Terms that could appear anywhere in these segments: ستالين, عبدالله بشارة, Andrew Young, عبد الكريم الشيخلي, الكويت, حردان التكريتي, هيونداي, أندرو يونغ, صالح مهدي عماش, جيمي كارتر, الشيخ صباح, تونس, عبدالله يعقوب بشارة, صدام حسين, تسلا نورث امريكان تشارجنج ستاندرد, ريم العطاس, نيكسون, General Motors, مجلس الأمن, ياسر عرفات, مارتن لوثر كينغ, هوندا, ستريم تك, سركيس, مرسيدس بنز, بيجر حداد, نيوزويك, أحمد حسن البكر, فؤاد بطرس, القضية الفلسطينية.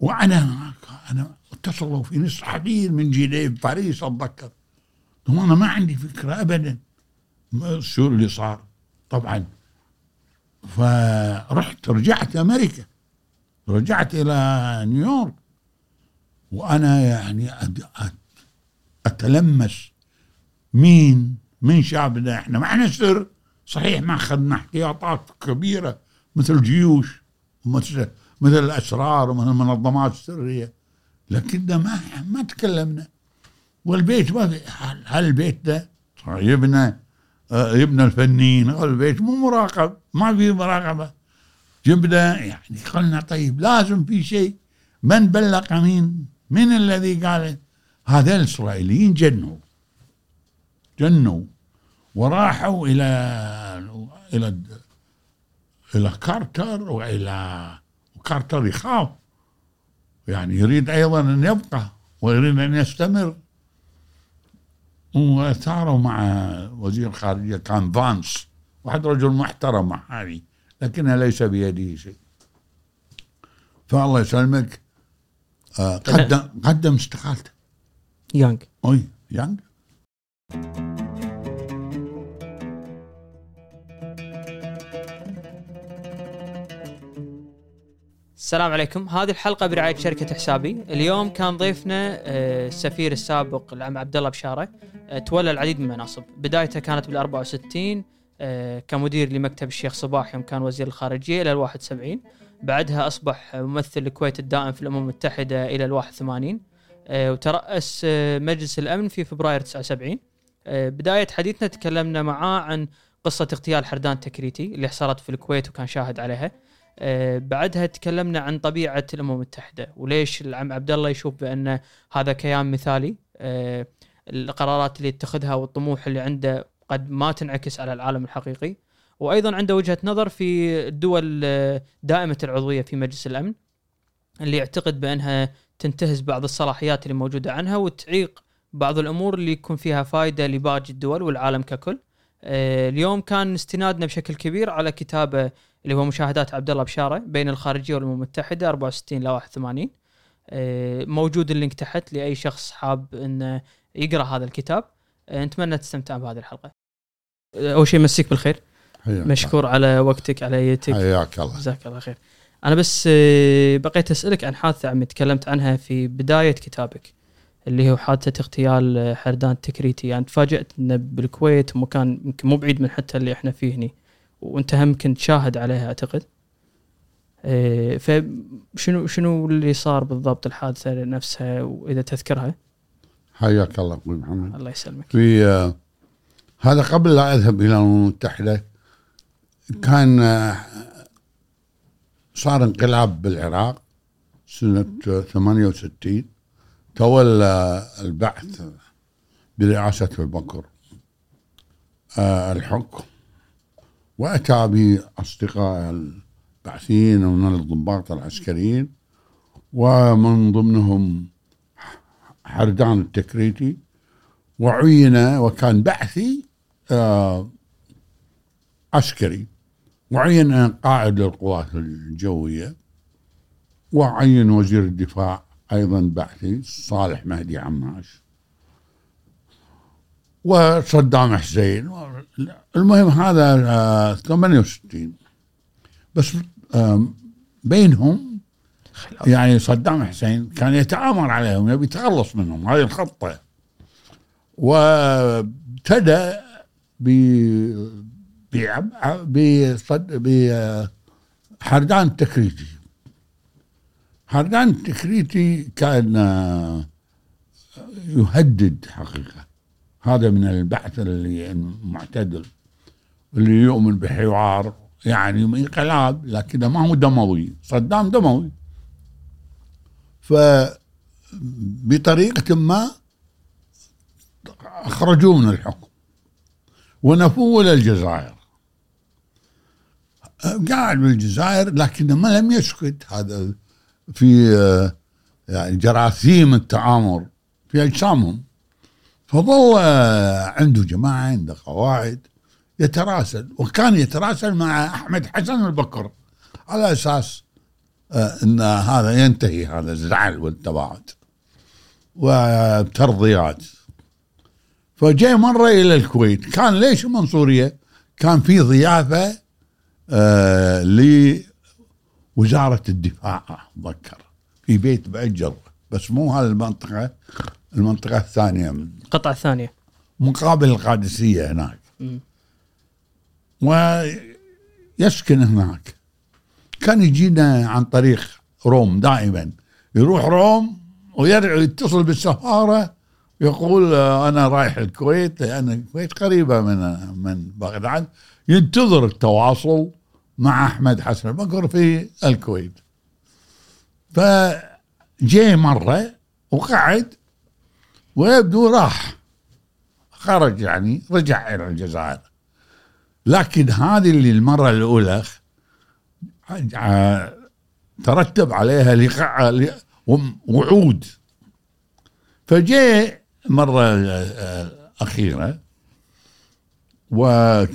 وأنا اتصلوا في نص حقير من جنيف باريس أتذكر. ثم أنا ما عندي فكرة أبدا شو اللي صار طبعا. فرحت رجعت أمريكا، رجعت إلى نيويورك، وأنا يعني أتلمس مين من شعبنا. إحنا معنا سر صحيح، ما أخذنا احتياطات كبيرة مثل الجيوش ومثل الأسرار ومثل المنظمات السرية، لكننا ما تكلمنا. والبيت هل البيت ده يبنى الفنين، البيت مو مراقب، ما في مراقبة جبنا. يعني قلنا طيب لازم في شيء. من بلغ مين الذي قال هذا؟ الإسرائيليين جنوا وراحوا إلى كارتر، وكارتر يخاف، يعني يريد أيضا أن يبقى ويريد أن يستمر. وثاروا مع وزير الخارجية كان فانس، واحد رجل محترم عالي، لكنها ليس بيدي شيء. فالله يسلمك قدم استقالته يانغ. السلام عليكم. هذه الحلقة برعاية شركة حسابي. اليوم كان ضيفنا السفير السابق العم عبدالله بشارة، تولى العديد من المناصب. بدايته كانت بال64 كمدير لمكتب الشيخ صباح يوم كان وزير الخارجية إلى 71. بعدها أصبح ممثل الكويت الدائم في الأمم المتحدة إلى 81، وترأس مجلس الأمن في فبراير 79. بداية حديثنا تكلمنا معاه عن قصة اغتيال حردان التكريتي اللي حصلت في الكويت وكان شاهد عليها. بعدها تكلمنا عن طبيعة الأمم المتحدة وليش العم عبدالله يشوف بأن هذا كيان مثالي، القرارات اللي يتخذها والطموح اللي عنده قد ما تنعكس على العالم الحقيقي، وأيضا عنده وجهة نظر في الدول دائمة العضوية في مجلس الأمن اللي يعتقد بأنها تنتهز بعض الصلاحيات اللي موجودة عنها وتعيق بعض الأمور اللي يكون فيها فايدة لباقي الدول والعالم ككل. اليوم كان استنادنا بشكل كبير على كتابه اللي هو مشاهدات عبدالله بشارة بين الخارجية والأمم المتحدة 64 إلى 81. موجود اللينك تحت لأي شخص حاب أن يقرأ هذا الكتاب. نتمنى تستمتع بهذه الحلقة. أول شيء مسيك بالخير، مشكور على وقتك على ايتك. حياك الله، جزاك الله خير. أنا بس بقيت أسألك عن حادثة عم تكلمت عنها في بداية كتابك اللي هو حادثة اغتيال حردان التكريتي. يعني تفاجأت إن بالكويت مكان يمكن مو بعيد من حتى اللي إحنا فيه هني، وانت هم كنت شاهد عليها أعتقد. فشنو اللي صار بالضبط، الحادثة نفسها وإذا تذكرها؟ حياك الله أخوي محمد. الله يسلمك. في هذا قبل لا أذهب إلى الأمم المتحدة كان صار انقلاب بالعراق سنة 68. تولى البعث برئاسة البكر الحكم، وأتى بأصدقاء البعثيين ومن الضباط العسكريين، ومن ضمنهم حردان التكريتي، وعين وكان بعثي عسكري، وعين قائد القوات الجوية، وعين وزير الدفاع أيضا بعثي صالح مهدي عماش، وصدام حسين. المهم هذا 68. بس بينهم يعني صدام حسين كان يتآمر عليهم، يبي يتخلص منهم، هذه الخطة. وابتدى بحردان التكريتي. حردان التكريتي كان يهدد حقيقة، هذا من البعث اللي المعتدل اللي يؤمن بحوار، يعني انقلاب لكن ما هو دموي. صدام دموي، فبطريقة ما أخرجوه من الحكم ونفوه للجزائر. قاعد بالجزائر لكن ما لم يسكت. هذا في يعني جراثيم التآمر في أجسامهم. فظل عنده جماعة، عنده قواعد، يتراسل، وكان يتراسل مع أحمد حسن البكر على أساس أن هذا ينتهي هذا الزعل والتباعد وترضيات. فجاء مرة إلى الكويت، كان ليش منصورية، كان في ضيافة لوزارة الدفاع أتذكر في بيت بعجر، بس مو هالمنطقة، المنطقة الثانية، القطعة الثانية مقابل القادسية هناك. ويسكن هناك، كان يجينا عن طريق روم، دائما يروح روم ويرجع يتصل بالسفارة يقول أنا رايح الكويت، لأن الكويت قريبة من بغداد. ينتظر التواصل مع أحمد حسن البكر في الكويت. فجاء مرة وقعد ويبدو راح خرج، يعني رجع إلى الجزائر. لكن هذه اللي المرة الأولى ترتب عليها لقاء وعود. فجاء مرة أخيرة وأنا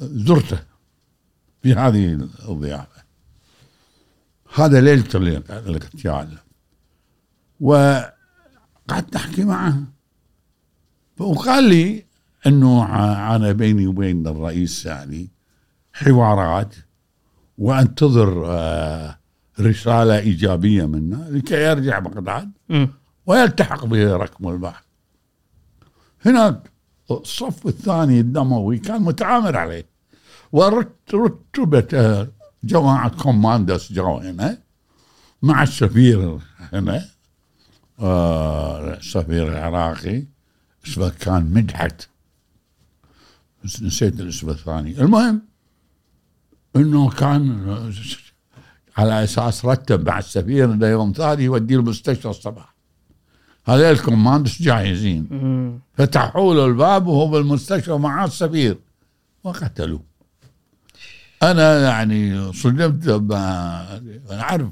زرته في هذه الضيافة، هذا ليلة الاغتيال، وقعدت أحكي معه. وقال لي أنه أنا بيني وبين الرئيس يعني حوارات، وأنتظر رسالة إيجابية منه لكي يرجع بغداد ويلتحق بركم البحث. هناك الصف الثاني الدموي كان متعامر عليه، ورتبت جماعة كوماندس جاءوا هنا مع السفير هنا، السفير العراقي اسمه كان مدحت، نسيت الاسم الثاني. المهم انه كان على اساس رتب مع السفير ده يوم ثاني يوديه المستشفى الصباح، هذول الكوماندس جاهزين. فتحوا له الباب وهو بالمستشفى مع السفير وقتلوه. انا يعني صدمت، انا عارف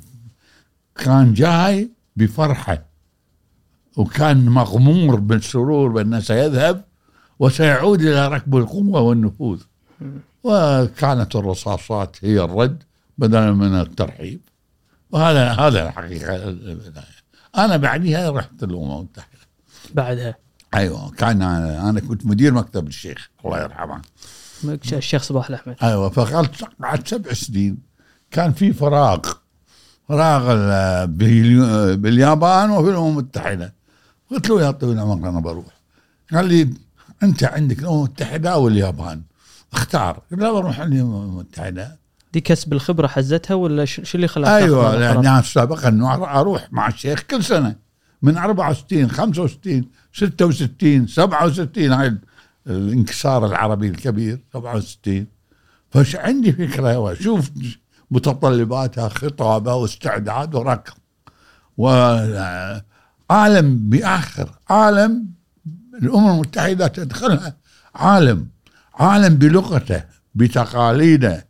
كان جاي بفرحه وكان مغمور بالسرور بأنه سيذهب وسيعود إلى ركب القوة والنفوذ، وكانت الرصاصات هي الرد بدلا من الترحيب. وهذا الحقيقة. أنا بعدها رحت الأمم المتحدة بعدها. أيوة، كان أنا كنت مدير مكتب الشيخ الله يرحمه، الشيخ صباح الأحمد. أيوة، فقعدت بعد 7 سنين كان في فراغ باليابان وفي الأمم المتحدة. قلت له يا طويل عمرك أنا بروح. قال لي أنت عندك الأمم المتحدة أو اليابان، اختار. لا بروح الأمم المتحدة. دي كسب الخبرة حزتها ولا شو اللي خلاك؟ أيوة، لأني سابقا أنه أروح مع الشيخ كل سنة من 64 65 66 67 هاي الانكسار العربي الكبير 67. فش عندي فكرة وشوف متطلباتها، خطابة واستعداد وركض، وعالم بآخر عالم الأمم المتحدة تدخلها، عالم بلغته بتقاليده،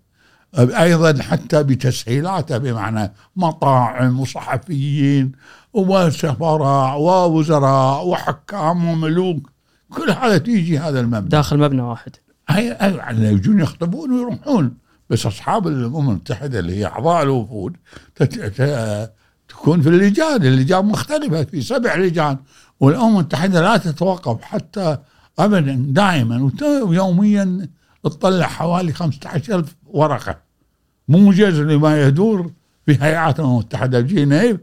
أيضا حتى بتسهيلاته، بمعنى مطاعم وصحفيين وسفراء ووزراء وحكام وملوك، كل هذا تيجي هذا المبنى داخل مبنى واحد. هي يجون يخطبون ويروحون، بس أصحاب الأمم المتحدة اللي هي أعضاء الوفود تكون في اللجان مختلفة، في 7 لجان، والأمم المتحدة لا تتوقف حتى أبدا، دائما ويوميا تطلع حوالي 15,000 ورقة موجز لما يدور في هيئات الأمم المتحدة، جنيف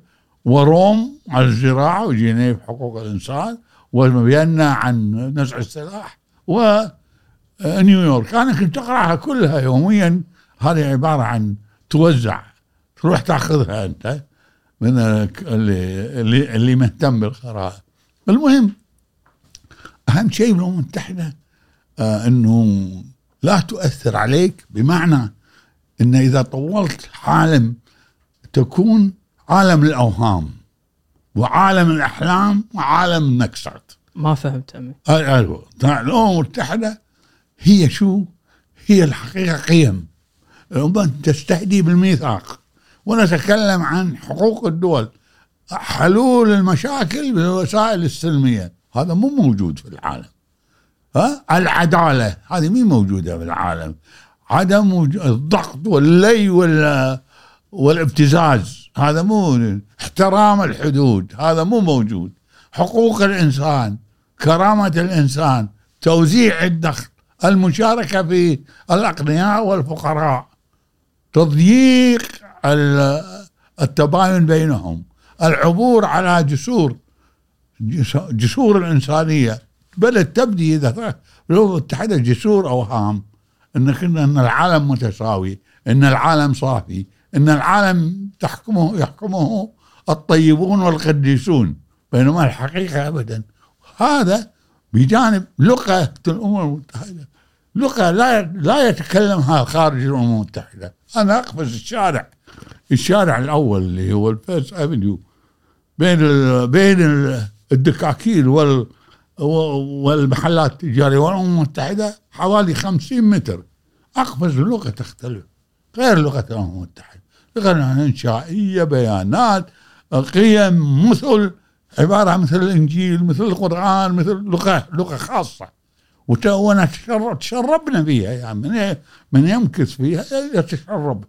وروم على الزراعة، وجنيف حقوق الإنسان، وفيينا عن نزع السلاح، و نيويورك. أنا كنت أقرأها كلها يوميا. هذه عبارة عن توزع، تروح تأخذها أنت من اللي مهتم بالقراءة. المهم أهم شيء بالأمم المتحدة أنه لا تؤثر عليك، بمعنى أن إذا طولت عالم تكون عالم الأوهام وعالم الأحلام وعالم النكسات. ما فهمت أمي. الأمم المتحدة هي شو؟ هي الحقيقة قيم الأمم تستهدي بالميثاق، ونتكلم عن حقوق الدول، حلول المشاكل بالوسائل السلمية، هذا مو موجود في العالم. العدالة هذه مين موجودة في العالم، عدم الضغط واللي والابتزاز هذا مو احترام الحدود، هذا مو موجود. حقوق الإنسان، كرامة الإنسان، توزيع الدخل، المشاركة في الأغنياء والفقراء، تضييق التباين بينهم، العبور على جسور الإنسانية. بلد تبدي إذا لو اتحدت جسور أوهام إن العالم متساوي، إن العالم صافي، إن العالم يحكمه الطيبون والقديسون، بينما الحقيقة أبدا. هذا بجانب لقة الأمم المتحدة، لقة لا يتكلمها خارج الأمم المتحدة. أنا أقفز الشارع الأول اللي هو الفيرست أفينيو بين الدكاكين والمحلات التجارية والأمم المتحدة حوالي 50 متر. أقفز اللغة تختلف، غير لغة الأمم المتحدة، لغة إنشائية، بيانات، قيم، مثل عبارة مثل الإنجيل، مثل القرآن، مثل لغة خاصة. وأنا تشربنا فيها، يعني من يمكث فيها يتشرب.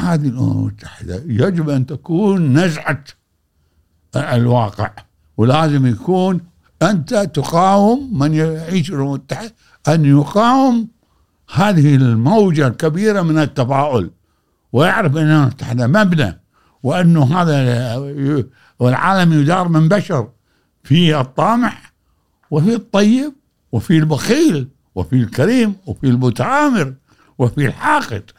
هذه الأمم المتحدة يجب أن تكون نزعة الواقع، ولازم يكون أنت تقاوم من يعيش الأمم المتحدة، أن يقاوم هذه الموجة الكبيرة من التفاؤل، ويعرف أن الأمم المتحدة مبنى، وأنه هذا والعالم يدار من بشر، فيه الطامح وفيه الطيب وفيه البخيل وفيه الكريم وفيه المتآمر وفيه الحاقد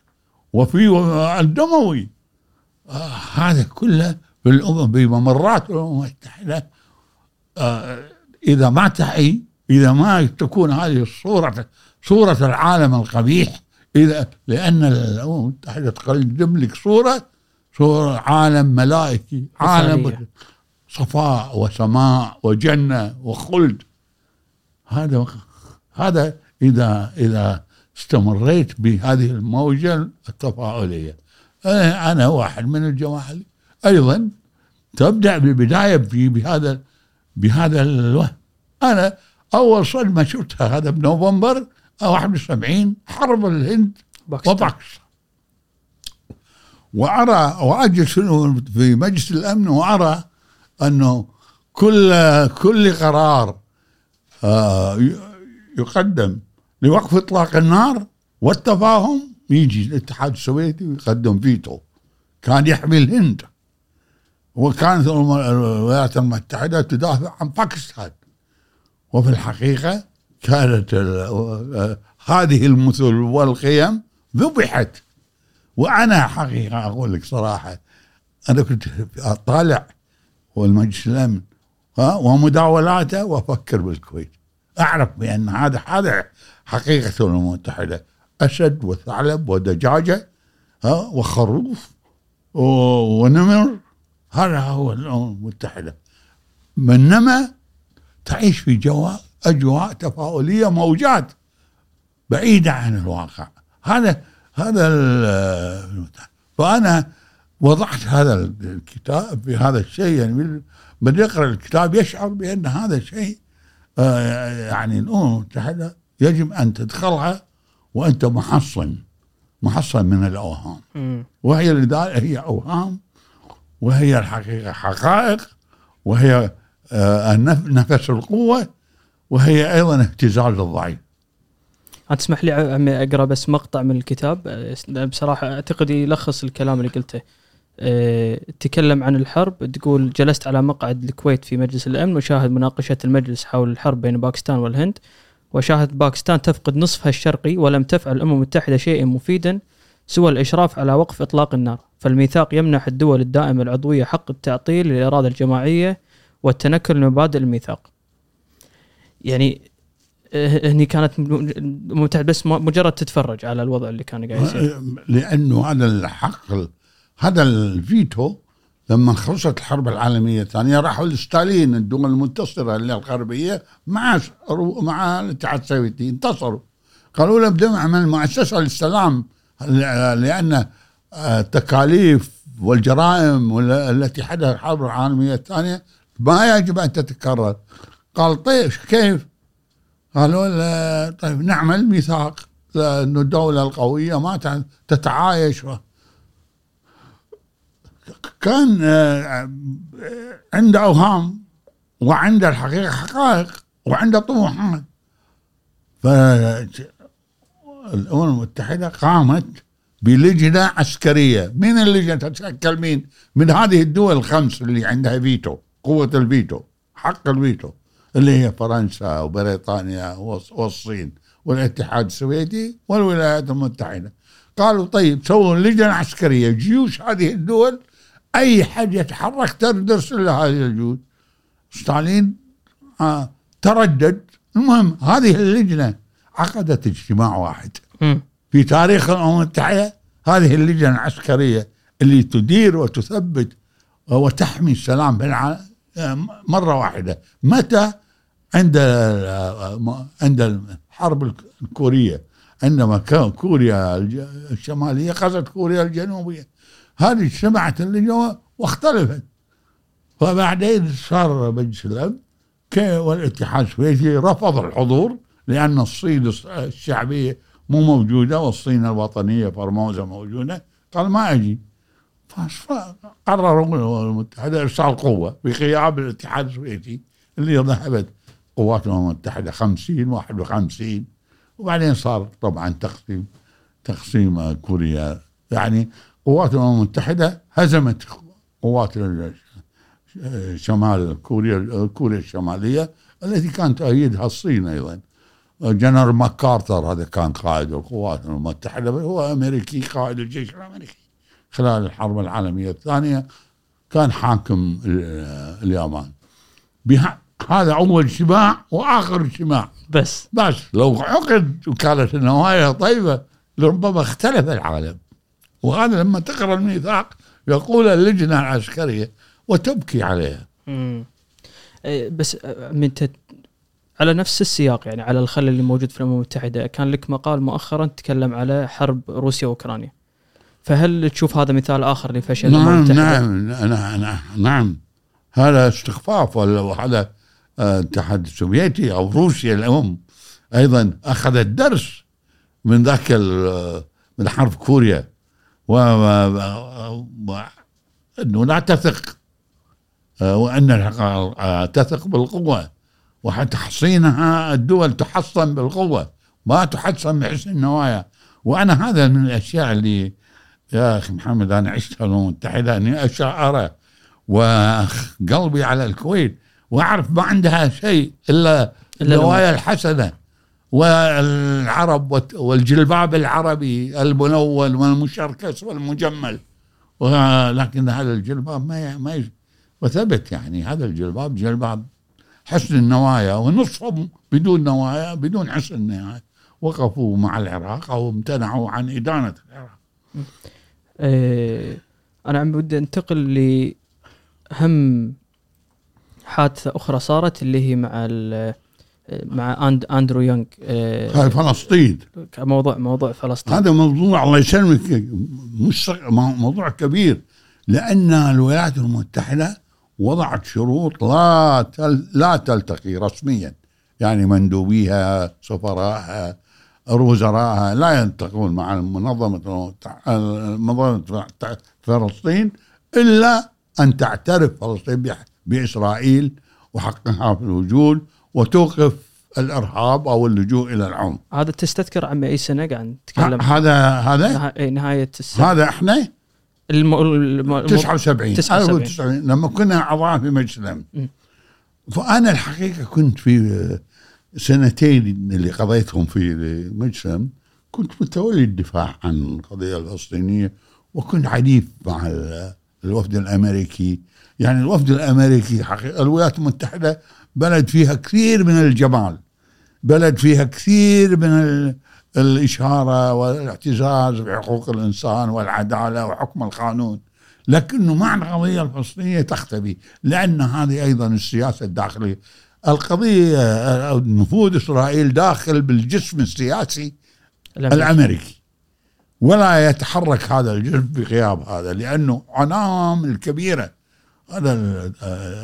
وفيه الدموي. هذا كله بممرات الأمم المتحدة. إذا ما تعي، إذا ما تكون هذه صورة العالم القبيح، لأن الأمم المتحدة تقدم لك صورة عالم ملائكي، عالم صفاء وسماء وجنة وخلد. هذا إذا استمريت بهذه الموجة التفاعلية. أنا واحد من الجماعة أيضا تبدأ بالبداية بهذا الوهم. أنا أول صدمة شفتها هذا بنوفمبر 71، حرب الهند وباكستان. وأرى وأجلس في مجلس الأمن وأرى أنه كل قرار يقدم لوقف إطلاق النار والتفاهم، يجي الاتحاد السوفيتي ويقدم فيتو. كان يحمي الهند، وكانت الولايات المتحدة تدافع عن باكستان. وفي الحقيقة كانت هذه المثل والقيم ذبحت. وأنا حقيقة أقول لك صراحة، أنا كنت أطالع والمجلس الأمن ومداولاته وأفكر بالكويت. أعرف بأن هذا حقيقة الأمم المتحدة أسد وثعلب ودجاجة وخروف ونمر. هذا هو الأمم المتحدة، منما تعيش في أجواء تفاؤلية، موجات بعيدة عن الواقع. هذا فأنا وضعت هذا الكتاب في هذا الشيء. يعني من يقرأ الكتاب يشعر بأن هذا الشيء، يعني الأمم المتحدة يجب أن تدخلها وأنت محصن من الأوهام، وهي لذلك هي أوهام، وهي الحقيقة حقائق، وهي نفس القوة، وهي أيضا اهتزاز الضعيف. هتسمح لي عمي أقرأ بس مقطع من الكتاب؟ بصراحة أعتقد يلخص الكلام اللي قلته. تكلم عن الحرب، تقول: جلست على مقعد الكويت في مجلس الأمن وشاهد مناقشة المجلس حول الحرب بين باكستان والهند، وشاهد باكستان تفقد نصفها الشرقي، ولم تفعل الأمم المتحدة شيئا مفيدا سوى الإشراف على وقف إطلاق النار. فالميثاق يمنح الدول الدائمة العضوية حق التعطيل للإرادة الجماعية والتنكر لمبادئ الميثاق. يعني هني كانت ممتعة بس مجرد تتفرج على الوضع اللي كان قاعد يصير، لأنه هذا الحق، هذا الفيتو. لما خلصت الحرب العالمية الثانية راحوا لستالين، الدول المنتصرة الغربية مع الاتحاد السوفيتي انتصروا، قالوا له بدمع من المؤسسة للسلام، لأن التكاليف والجرائم التي حدثت الحرب العالمية الثانية ما يجب أن تتكرر. قال: طيب كيف؟ قالوا: طيب نعمل ميثاق، لأن الدولة القوية ما تتعايش. كان عنده أوهام وعنده الحقيقة حقائق وعنده طموحات. فالأمم المتحدة قامت بلجنة عسكرية. من اللجنة تتشكل مين؟ من هذه الدول الخمس اللي عندها فيتو، قوة الفيتو، حق الفيتو، اللي هي فرنسا وبريطانيا والصين والاتحاد السوفيتي والولايات المتحدة. قالوا طيب سووا لجنة عسكرية، جيوش هذه الدول أي حد يتحرك تدرس إلى هذه الجيوش. ستالين تردد. المهم هذه اللجنة عقدت اجتماع واحد في تاريخ الأمم المتحدة، هذه اللجنة العسكرية اللي تدير وتثبت وتحمي السلام بالعالم مرة واحدة. متى؟ عند الحرب الكورية، عندما كان كوريا الشمالية غزت كوريا الجنوبية، هذه اجتمعت اللجنة واختلفت. فبعدين صار مجلس الأمن والاتحاد السوفيتي رفض الحضور لأن الصين الشعبية مو موجودة والصين الوطنية فرموزة موجودة، قال ما أجي. فقرروا الأمم المتحدة إرسال قوة بغياب الاتحاد السوفيتي اللي ذهبت قوات الأمم المتحدة 50-51، وبعدين صار طبعا تقسيم كوريا. يعني قوات الأمم المتحدة هزمت قوات شمال كوريا الشمالية التي كانت تؤيدها الصين أيضا. جنرال ماك آرثر هذا كان قائد القوات المتحدة، هو أمريكي قائد الجيش الأمريكي خلال الحرب العالمية الثانية، كان حاكم اليابان. هذا أول اجتماع وآخر اجتماع. بس لو عقد وكانت النوايا طيبة لربما اختلف العالم. وهذا لما تقرأ الميثاق يقول اللجنة العسكرية وتبكي عليها. بس من على نفس السياق، يعني على الخلل اللي موجود في الأمم المتحدة، كان لك مقال مؤخرا تتكلم على حرب روسيا وأوكرانيا، فهل تشوف هذا مثال آخر لفشل الأمم المتحدة؟ نعم، هذا استخفاف، ولا هذا الاتحاد السوفيتي أو روسيا الأم أيضا أخذت درس من ذاك من حرب كوريا، وأنه لا تثق، وأن تثق بالقوة وتحصينها، الدول تحصن بالقوة ما تحصن بحسن النوايا. وأنا هذا من الأشياء اللي يا أخي محمد أنا عشتها الأمم المتحدة، أني أشعر وقلبي على الكويت، وأعرف ما عندها شيء إلا النوايا الحسنة والعرب والجلباب العربي الملون والمشركس والمجمل، ولكن هذا الجلباب ما وثبت. يعني هذا الجلباب جلباب حسن النوايا، ونصفهم بدون نوايا بدون حسن النوايا وقفوا مع العراق أو امتنعوا عن إدانة العراق. أنا عم بدي أنتقل لهم حادثة أخرى صارت، اللي هي مع أندرو يونغ، فلسطين، موضوع فلسطين. هذا موضوع الله يسلمك موضوع كبير، لأن الولايات المتحدة وضعت شروط لا تلتقي رسميا، يعني مندوبيها سفراء وزراءها لا ينتقون مع منظمة فلسطين إلا أن تعترف فلسطين بإسرائيل وحقها في الوجود وتوقف الإرهاب أو اللجوء إلى العنف. هذا تستذكر عم أي سنة قاعد نتكلم؟ هذا نهاية السنة، هذا إحنا 79 لما كنا أعضاء في مجلس الأمن. فأنا الحقيقة كنت في سنتين اللي قضيتهم في مجلس الأمن كنت متولي الدفاع عن القضية الفلسطينية، وكنت حديث مع الوفد الأمريكي. يعني الوفد الأمريكي حقيقة، الولايات المتحدة بلد فيها كثير من الجمال، بلد فيها كثير من الإشارة والاعتزاز بحقوق الإنسان والعدالة وحكم القانون، لكنه مع القضية الفلسطينية تختفي، لأن هذه أيضا السياسة الداخلية، القضية أو نفوذ إسرائيل داخل بالجسم السياسي الأمريكي، ولا يتحرك هذا الجسم بغياب هذا، لأنه عنام الكبيرة هذا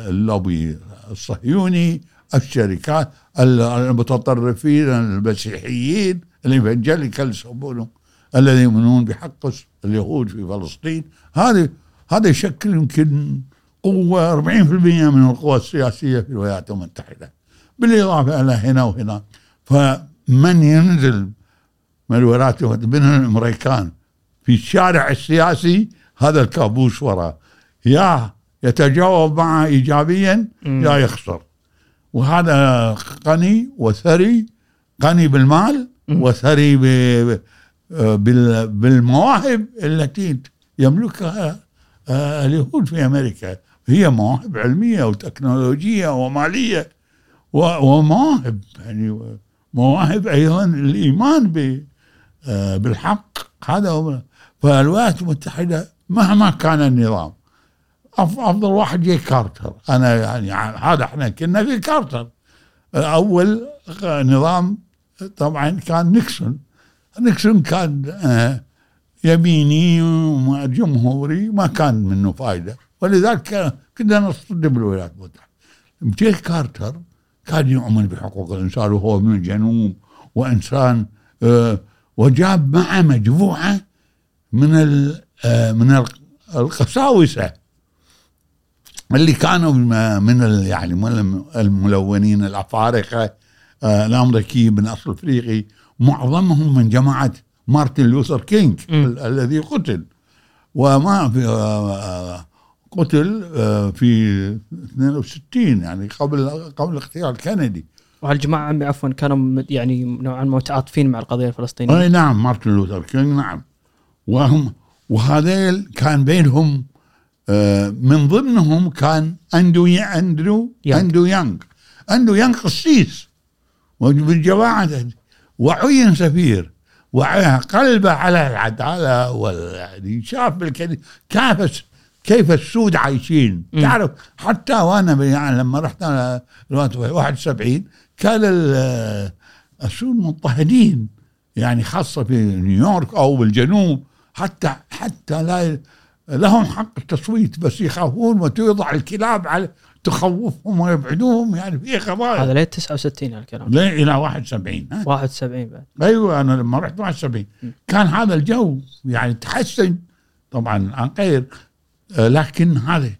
اللوبي الصهيوني، الشركات، المتطرفين المسيحيين الإيفانجيليكال يسمونهم، الذين يؤمنون بحق اليهود في فلسطين. هذه هذا يشكل يمكن قوة 40% من القوى السياسية في الولايات المتحدة، بالإضافة إلى هنا وهنا. فمن ينزل من الولايات المتحدة الأمريكان في الشارع السياسي هذا الكابوس وراء، يا يتجاوب معه إيجابيا يا يخسر. وهذا قني وثري، قني بالمال وثري بالمواهب التي يملكها اليهود في أمريكا. هي مواهب علمية وتكنولوجية ومالية ومواهب يعني مواهب أيضا الإيمان بالحق. هذا هو. فالولايات المتحدة مهما كان النظام أفضل واحد جيمي كارتر. أنا يعني هذا إحنا كنا في كارتر. أول نظام طبعا كان نيكسون. نيكسون كان يميني وجمهوري، ما كان منه فائدة، ولذلك كنا نصطدم بالولايات المتحدة. جيمي كارتر كان يؤمن بحقوق الإنسان، وهو من الجنوب وإنسان، وجاب معه مجموعة من القساوسة اللي كانوا من يعني الملونين الأفارقة الأمريكيين من أصل أفريقي، معظمهم من جماعة مارتن لوثر كينغ الذي قتل، وما في قتل في 62 يعني قبل اغتيال كندي. وهالجماعة عفوا كانوا يعني نوعا ما متعاطفين مع القضية الفلسطينية. أي نعم، مارتن لوثر كينغ نعم. وهذيل كان بينهم من ضمنهم كان أندرو يانغ قسيس ومن جماعته، وعين سفير وقلبه على العدالة والإنصاف بالكنيسة. كيف السود عايشين تعرف. حتى وأنا يعني لما رحت أنا 71 كان السود مضطهدين، يعني خاصة في نيويورك أو بالجنوب، حتى لا لهم حق التصويت، بس يخافون وتوضع الكلاب على تخوفهم ويبعدوهم يعني في قضايا. هذا ليه 69 الكلام؟ ليه إلى 71 71 بعد. أيوة أنا لما رحت 71 كان هذا الجو يعني تحسن طبعا عن غير، لكن هذا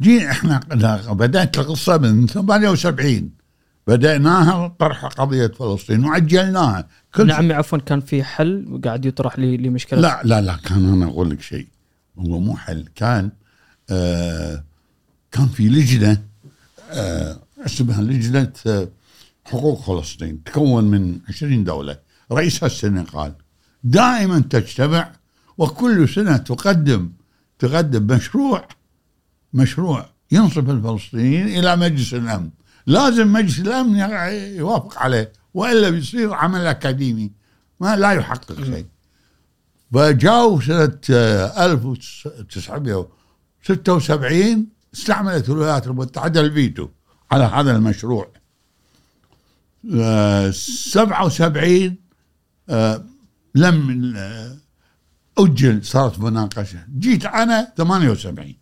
جي إحنا بدأت القصة من 78 بدأناها طرح قضية فلسطين وعجلناها. نعم عفوا كان في حل قاعد يطرح لي مشكلة. لا كان أنا أقول لك شيء، هو مو حل. كان في لجنة اسمها لجنة حقوق فلسطين، تكون من 20 دولة، رئيسها السنغال، دائما تجتمع وكل سنة تقدم مشروع ينصب الفلسطينيين إلى مجلس الأمن. لازم مجلس الأمن يوافق عليه، وإلا بيصير عمل أكاديمي ما لا يحقق شيء. فجاءوا سنة 1976 استعملت الولايات المتحدة الفيتو على هذا المشروع. 77 لم أجل، صارت مناقشة. جيت أنا 78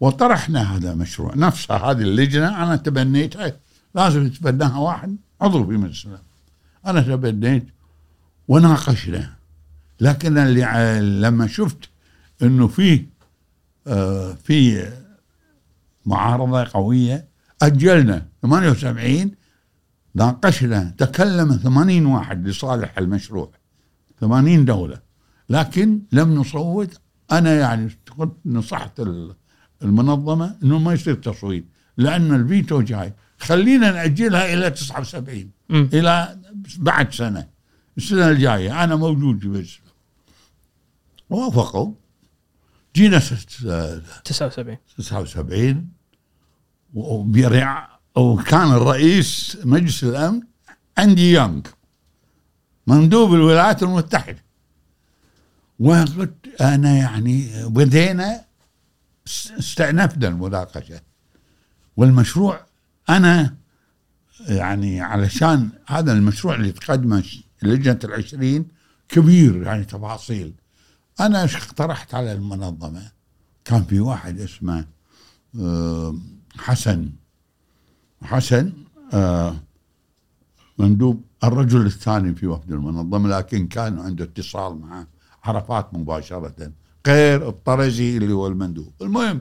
وطرحنا هذا المشروع. نفسها هذه اللجنة أنا تبنيتها، لازم يتبناها واحد عضو في مجلس الأمن. أنا تبنيت وناقشنا، لكن اللي لما شفت إنه في معارضة قوية أجلنا. 78 ناقشنا، تكلم 80 واحد لصالح المشروع، 80 دولة، لكن لم نصوت. أنا يعني كنت نصحت المنظمة إنه ما يصير تصويت لأن الفيتو جاي، خلينا نأجلها إلى 79 إلى بعد سنة، السنة الجاية أنا موجود. بس وافقوا. جينا 79 وبرع، وكان الرئيس مجلس الأمن أندرو يانغ مندوب الولايات المتحدة. وقلت أنا يعني بدينا استأنفنا المناقشة والمشروع. أنا يعني علشان هذا المشروع اللي تقدمه لجنة 20 كبير يعني تفاصيل، أنا اقترحت على المنظمة. كان في واحد اسمه حسن مندوب الرجل الثاني في وفد المنظمة، لكن كان عنده اتصال معه عرفات مباشرة غير الطرزي اللي هو المندوب. المهم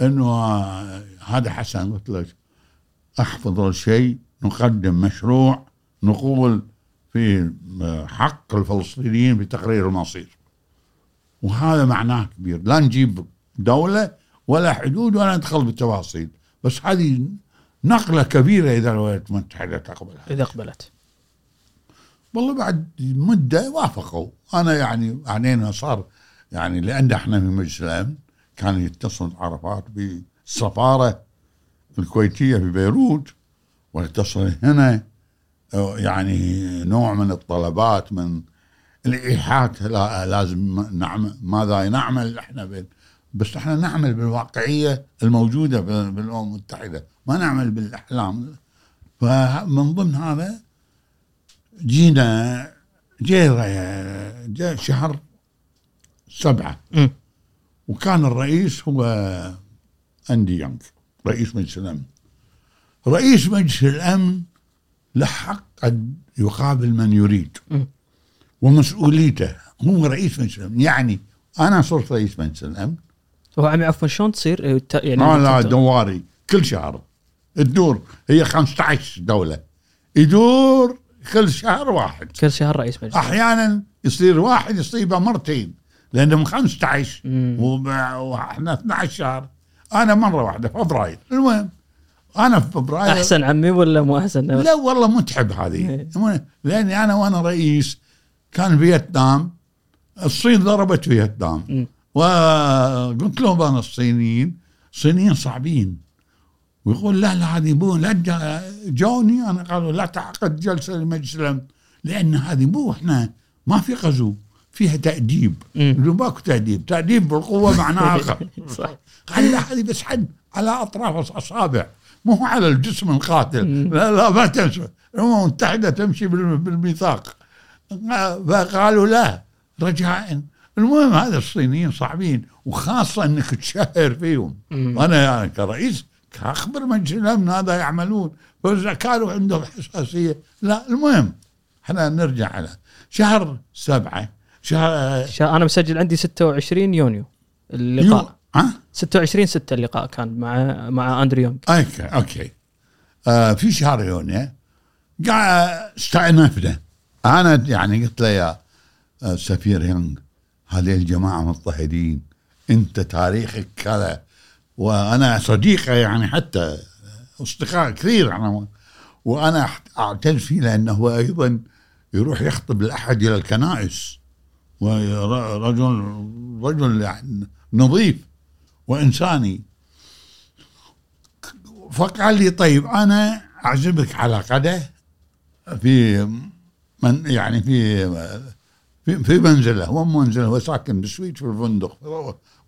انه هذا حسن قلت له احفظ الشيء، نقدم مشروع نقول في حق الفلسطينيين بتقرير المصير، وهذا معناه كبير. لا نجيب دولة ولا حدود ولا ندخل بالتفاصيل، بس هذه نقلة كبيرة إذا الولايات المتحدة تقبلها. إذا قبلت والله بعد مدة وافقوا. أنا يعني عنينا صار يعني لأن إحنا في مجلس الأمن كان يتصل عرفات بالسفارة الكويتية في بيروت واتصل هنا، يعني نوع من الطلبات من الإيحاءات لازم نعمل ماذا نعمل إحنا بس إحنا نعمل بالواقعية الموجودة بالأمم المتحدة، ما نعمل بالأحلام. فمن ضمن هذا جاء شهر 7 وكان الرئيس هو أندرو يونغ رئيس مجلس الأمن. رئيس مجلس الأمن له حق أن يقابل من يريد ومسؤوليته، هو رئيس مجلس الأمن. يعني أنا صرت رئيس مجلس الأمن هو عمي عفوا شلون تصير يعني لا دواري كل شهر الدور، هي 15 دولة يدور كل شهر واحد، كل شهر رئيس مجلس. أحيانا يصير واحد يصيبه مرتين لأنهم 15 وإحنا 12 شهر، أنا مرة واحدة فبراير. المهم أنا في فبراير أحسن عمي ولا مو أحسن؟ لا والله متعب هذه، لأني أنا وأنا رئيس كان فيتنام، الصين ضربت فيتنام، وقلت لهم أنا الصينيين صعبين، ويقول لا هذه مو لا جوني. أنا قالوا لا تعقد جلسة لمجلس الأمن لأن هذه مو إحنا ما في غزو، فيها تأديب. ماكو تأديب بالقوة معناها آخر. قال لا هذه بس حد على أطراف أصابع، مو على الجسم القاتل. لا ما تمشي الأمم المتحدة تمشي بالميثاق. فقالوا لا رجاء. المهم هذا الصينيين صعبين، وخاصة أنك تشهر فيهم. أنا يعني كرئيس كأخبر مجلس الأمن هذا يعملون، فإذا كانوا عندهم حساسية لا. المهم احنا نرجع على شهر 7 أنا مسجل عندي 26 يونيو اللقاء 26/6 اللقاء كان مع أندرو يونغ. أوكي. في شهر يونيو قاعد استأنفنا. أنا يعني قلت له يا سفير يونغ هذه الجماعة مضطهدين، أنت تاريخك كذا، وأنا صديقة يعني حتى أصدقاء كثير أنا، وأنا أعتز فيه لأنه هو أيضا يروح يخطب الأحد إلى الكنائس، ورجل يعني نظيف وإنساني. فقال لي طيب أنا أعزمك على غدا في من يعني في منزله، هو منزله، هو ساكن بالسويت في الفندق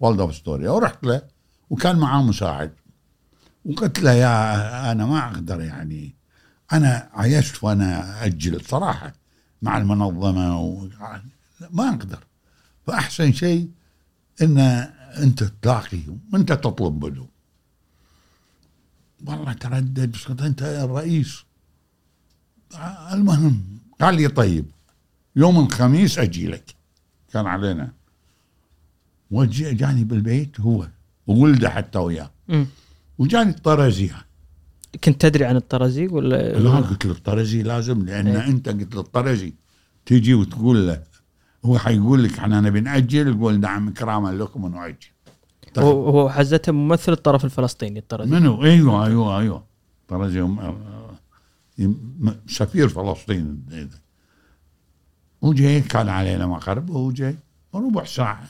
والدة أستوريا. ورحت له وكان معاه مساعد، وقلت له يا أنا ما أقدر، يعني أنا عايشت وأنا أجل صراحة مع المنظمة ما أقدر، فأحسن شيء إن أنت تلاقيهم وأنت تطلب منهم. والله تردد، بس قلت أنت الرئيس. المهم قال لي طيب يوم الخميس أجي لك، كان علينا. وجاني بالبيت هو وولده حتى وياه، وجاني الطرزي. كنت تدري عن الطرزي ولا لا؟ قلت له الطرزي لازم، لأن أنت قلت له الطرزي تيجي وتقول له هو حيقول لك أنا بنأجل، يقول نعم كراما لكم ونأجل. هو حزته ممثل الطرف الفلسطيني الطرزي منو؟ أيوة طرزي سفير فلسطين. وجاي كان علينا مقرب، وجاي ربع ساعة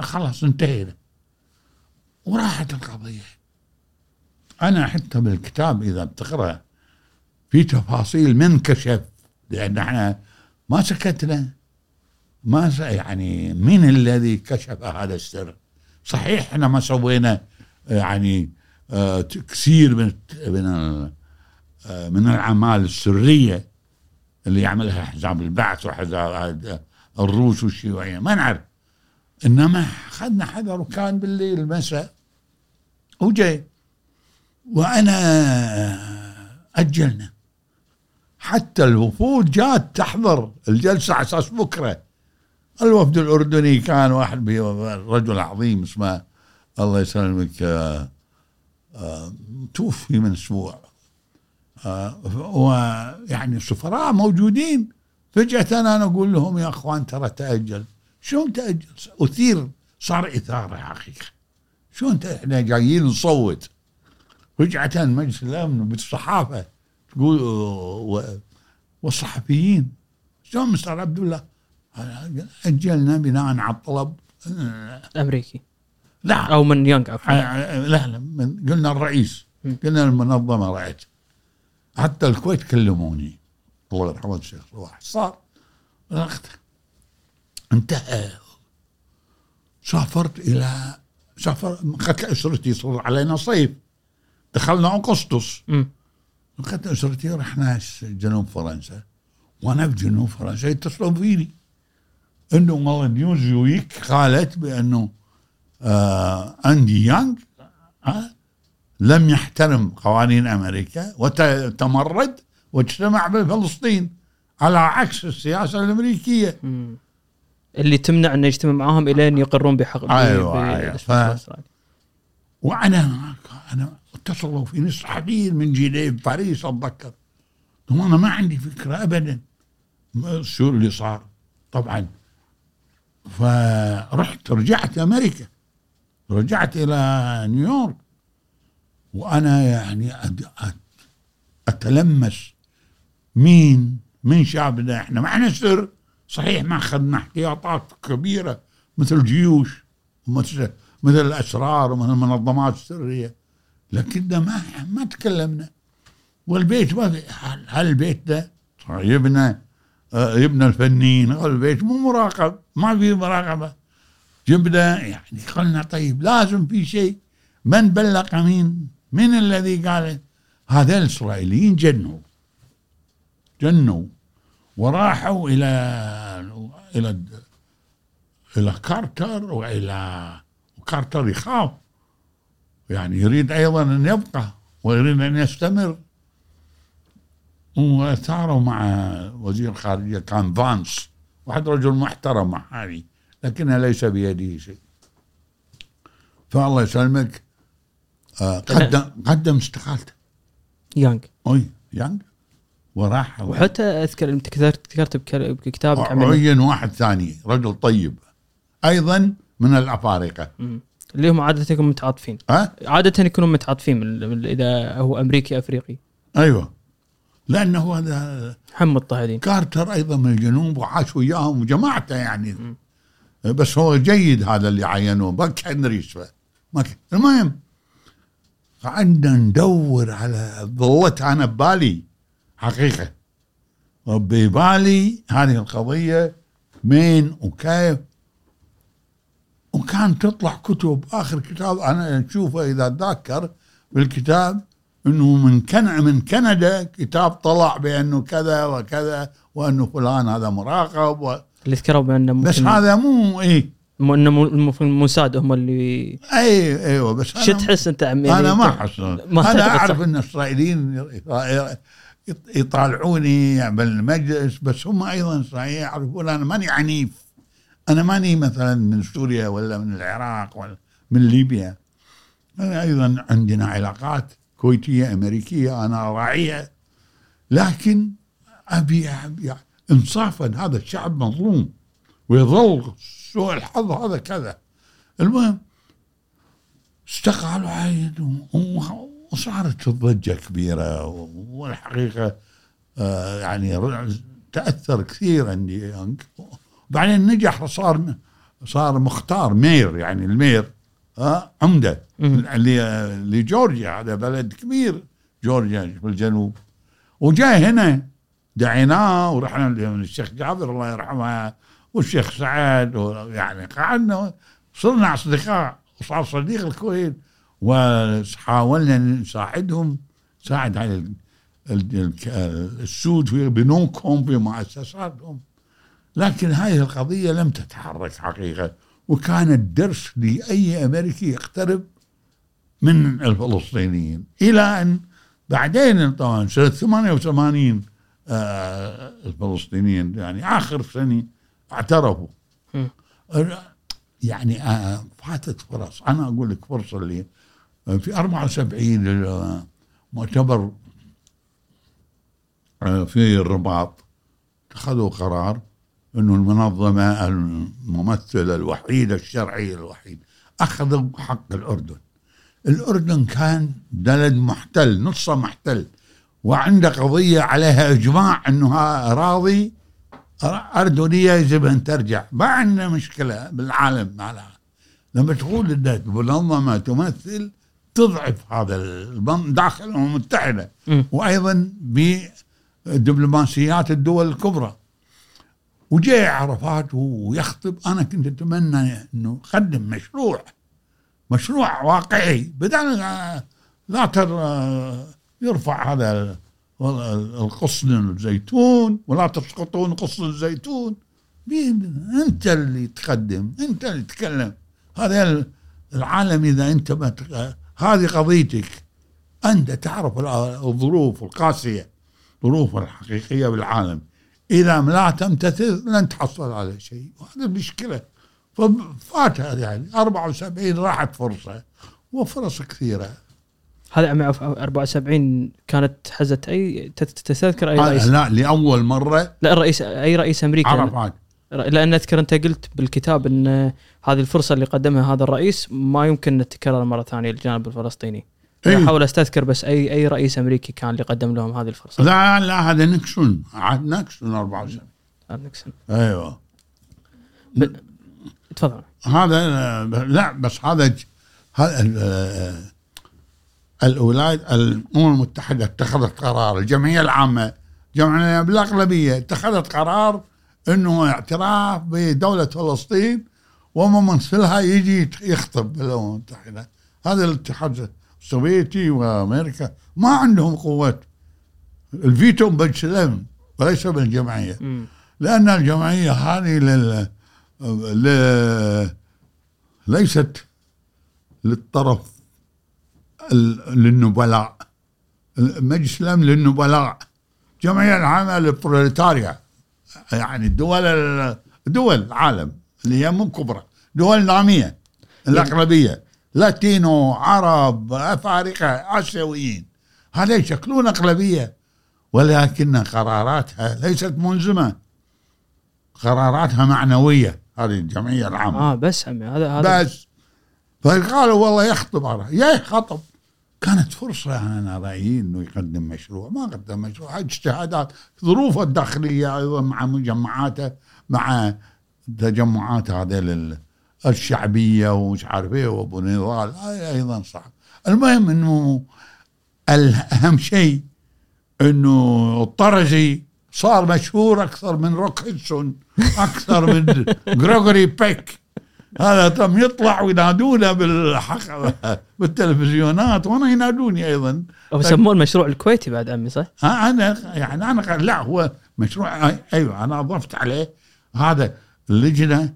خلاص انتهينا وراحت القضية. أنا حتى بالكتاب إذا بتقرأ في تفاصيل منكشف، لأن احنا ما سكتنا، ما يعني مين الذي كشف هذا السر. صحيح احنا ما سوينا يعني تكسير من الأعمال السرية اللي يعملها حزب البعث وحزب الروس والشيوعية، ما نعرف، إنما خدنا حذر. وكان بالليل مساء وجاي وأنا أجلنا، حتى الوفود جات تحضر الجلسة على أساس بكرة. الوفد الأردني كان واحد رجل عظيم اسمه الله يسلمك توفي من أسبوع، ويعني السفراء موجودين. فجأة أنا أقول لهم يا أخوان ترى تأجل. شون تأجل؟ أثير، صار إثارة حقيقة. شون إحنا جايين نصوت، فجأة مجلس الأمن بالصحافة تقول والصحفيين شون مستر عبد الله أجلنا بناء على الطلب الأمريكي، لا أو من يونغ، لا من قلنا الرئيس، قلنا المنظمة رأيت، حتى الكويت كلموني الله يرحمه الشيخ صباح، صار انتهى. سافرت إلى أخذت أسرتي، صار علينا صيف، دخلنا أغسطس، أخذت أسرتي رحنا جنوب فرنسا. وأنا في جنوب فرنسا يتصلون فيني إنه والله نيوزويك قالت بأنه أندي يانغ لم يحترم قوانين أمريكا وتمرد واجتمع بفلسطين على عكس السياسة الأمريكية اللي تمنع أن يجتمع معهم إلين يقرون بحق. أيوة وأنا اتصلوا فيني صحفيين من جنيف باريس أتذكر، وأنا ما عندي فكرة أبدا شو اللي صار طبعا. فرحت رجعت أمريكا، رجعت إلى نيويورك، وأنا يعني أتلمس من شعبنا. إحنا معنا سر صحيح، ما أخذنا احتياطات كبيرة مثل جيوش ومثل الأسرار ومثل المنظمات السرية، لكننا ما تكلمنا. والبيت هل البيت ده يبنى الفنين، البيت مو مراقب، ما في مراقبة. جبنا يعني قلنا طيب لازم في شيء، من بلغ مين الذي قال؟ هذا الإسرائيليين جنوا وراحوا إلى كارتر، وكارتر يخاف يعني، يريد أيضا أن يبقى ويريد أن يستمر. وثاروا مع وزير خارجية كان فانس، واحد رجل محترم يعني، لكنها ليس بيده شيء. فالله يسلمك قدم استقالته يانغ وراح. وحتى أذكر أنت ذكرت بكتابك عين واحد ثاني رجل طيب أيضا من الأفارقة اللي هم عادة يكونوا متعاطفين، عادة يكونوا متعاطفين إذا هو أمريكي أفريقي. أيوة لأنه هذا حم الطاهرين. كارتر أيضا من الجنوب وعاش وياهم وجماعته يعني بس هو جيد هذا اللي عينوه باك هنري شوية. المهم قعدنا ندور على ظلت أنا ببالي حقيقة ببالي هذه القضية مين وكيف، وكان تطلع كتب. آخر كتاب أنا أشوفه إذا أتذكر بالكتاب إنه من كندا كتاب طلع بأنه كذا وكذا وأنه فلان هذا مراقب اللي ذكروا بأنه بس هذا مو إيه إنه الموساد هم اللي أيوة بس شو تحس أنت عمي؟ أنا ما أحس، أنا أعرف إن الإسرائيليين يطالعوني بالمجلس، بس هم أيضا صحيح يعرفون أنا ماني عنيف، أنا ماني مثلا من سوريا ولا من العراق ولا من ليبيا. أنا أيضا عندنا علاقات كويتية أمريكية، أنا راعية، لكن أبي إنصافا هذا الشعب مظلوم ويظل سوء الحظ هذا كذا. المهم استقالوا عيد وصارت الضجة كبيرة، والحقيقة يعني تأثر كثير عندي. بعدين نجح صار مختار مير، يعني المير عمدة لجورجيا، هذا بلد كبير جورجيا في الجنوب، وجاي هنا دعيناه ورحنا للشيخ جابر الله يرحمه والشيخ سعد، ويعني قعدنا صرنا أصدقاء وصار صديق الكويت، وحاولنا نساعدهم ساعد على السود في بنوكهم في مؤسساتهم، لكن هذه القضية لم تتحرك حقيقة. وكانت درس لأي أمريكي يقترب من الفلسطينيين، إلى أن بعدين طبعا سنة 88 الفلسطينيين يعني آخر سنة اعترفوا يعني فاتت فرص. أنا أقول لك فرصة اللي في 74 المؤتمر في الرباط اتخذوا قرار إنه المنظمة الممثلة الوحيدة الشرعية الوحيدة أخذوا حق الأردن. الأردن كان بلد محتل، نصه محتل، وعنده قضية عليها إجماع أنها أراضي أردنية يجب أن ترجع. ما عندنا مشكلة بالعالم مع العالم. لما تقول إنها منظمة تمثل تضعف هذا البند داخل الأمم المتحدة وأيضا بدبلوماسيات الدول الكبرى. وجاء عرفات ويخطب. أنا كنت أتمنى أنه أقدم مشروع واقعي بدل لا يرفع هذا القصن الزيتون ولا تسقطون قصن الزيتون. أنت اللي تقدم، أنت اللي تتكلم. هذا العالم إذا أنت ما هذه قضيتك، أنت تعرف الظروف القاسية، الظروف الحقيقية بالعالم. إذا لا تمتثل لن تحصل على شيء، وهذا المشكلة. ففات هذه يعني 74 راحت فرصة، وفرص كثيرة. هذا عام 74 كانت حزة أي تتذكر أي رئيس؟ لا، لأول مرة لا الرئيس أي رئيس أمريكي عرفات. لأن أذكر أنت قلت بالكتاب أن هذه الفرصة اللي قدمها هذا الرئيس ما يمكن أن تتكرر مرة ثانية للجانب الفلسطيني. أحاول أستذكر بس أي رئيس أمريكي كان اللي قدم لهم هذه الفرصة؟ لا هذا نيكسون. عاد نيكسون 74. نيكسون. أيوة. تفضل. هذا لا بس هذا الأمم المتحدة اتخذت قرار، الجمعية العامة جمعنا بالأغلبية اتخذت قرار إنه اعتراف بدولة فلسطين ومن منسلها يجي يخطب بالأمم المتحدة. هذا الاتحاد السوفيتي وأمريكا ما عندهم قوة الفيتو بمجلس الأمن وليس بالجمعية، لأن الجمعية هذه ليست للطرف للنبلاء. مجلس الأمن للنبلاء، جمعية العامة للبروليتاريا، يعني الدول العالم اللي هي مو كبرى، دول نامية الأغلبية، لاتينو، عرب، أفارقة، آسيويين، هذا يشكلون أغلبية، ولكن قراراتها ليست منظمة، قراراتها معنوية. هذه الجمعية العامة بس عمي هذا بس. فقالوا والله يخطب يخطب. كانت فرصة أنا رأيي إنه يقدم مشروع، ما قدم مشروع. اجتهادات، ظروفه الداخلية أيضا مع مجمعاته، مع تجمعات هذه الشعبية ومش عارف إيه وأبو نضال أيضا صعب. المهم إنه الأهم شيء إنه الطرزي صار مشهور أكثر من روكيتسون، أكثر من غريغوري بيك. هذا تم يطلع وينادونه بالتلفزيونات، وانا ينادوني ايضا. وسموه المشروع الكويتي بعد عمي صح؟ انا يعني لا هو مشروع. ايوه انا اضفت عليه. هذا لجنة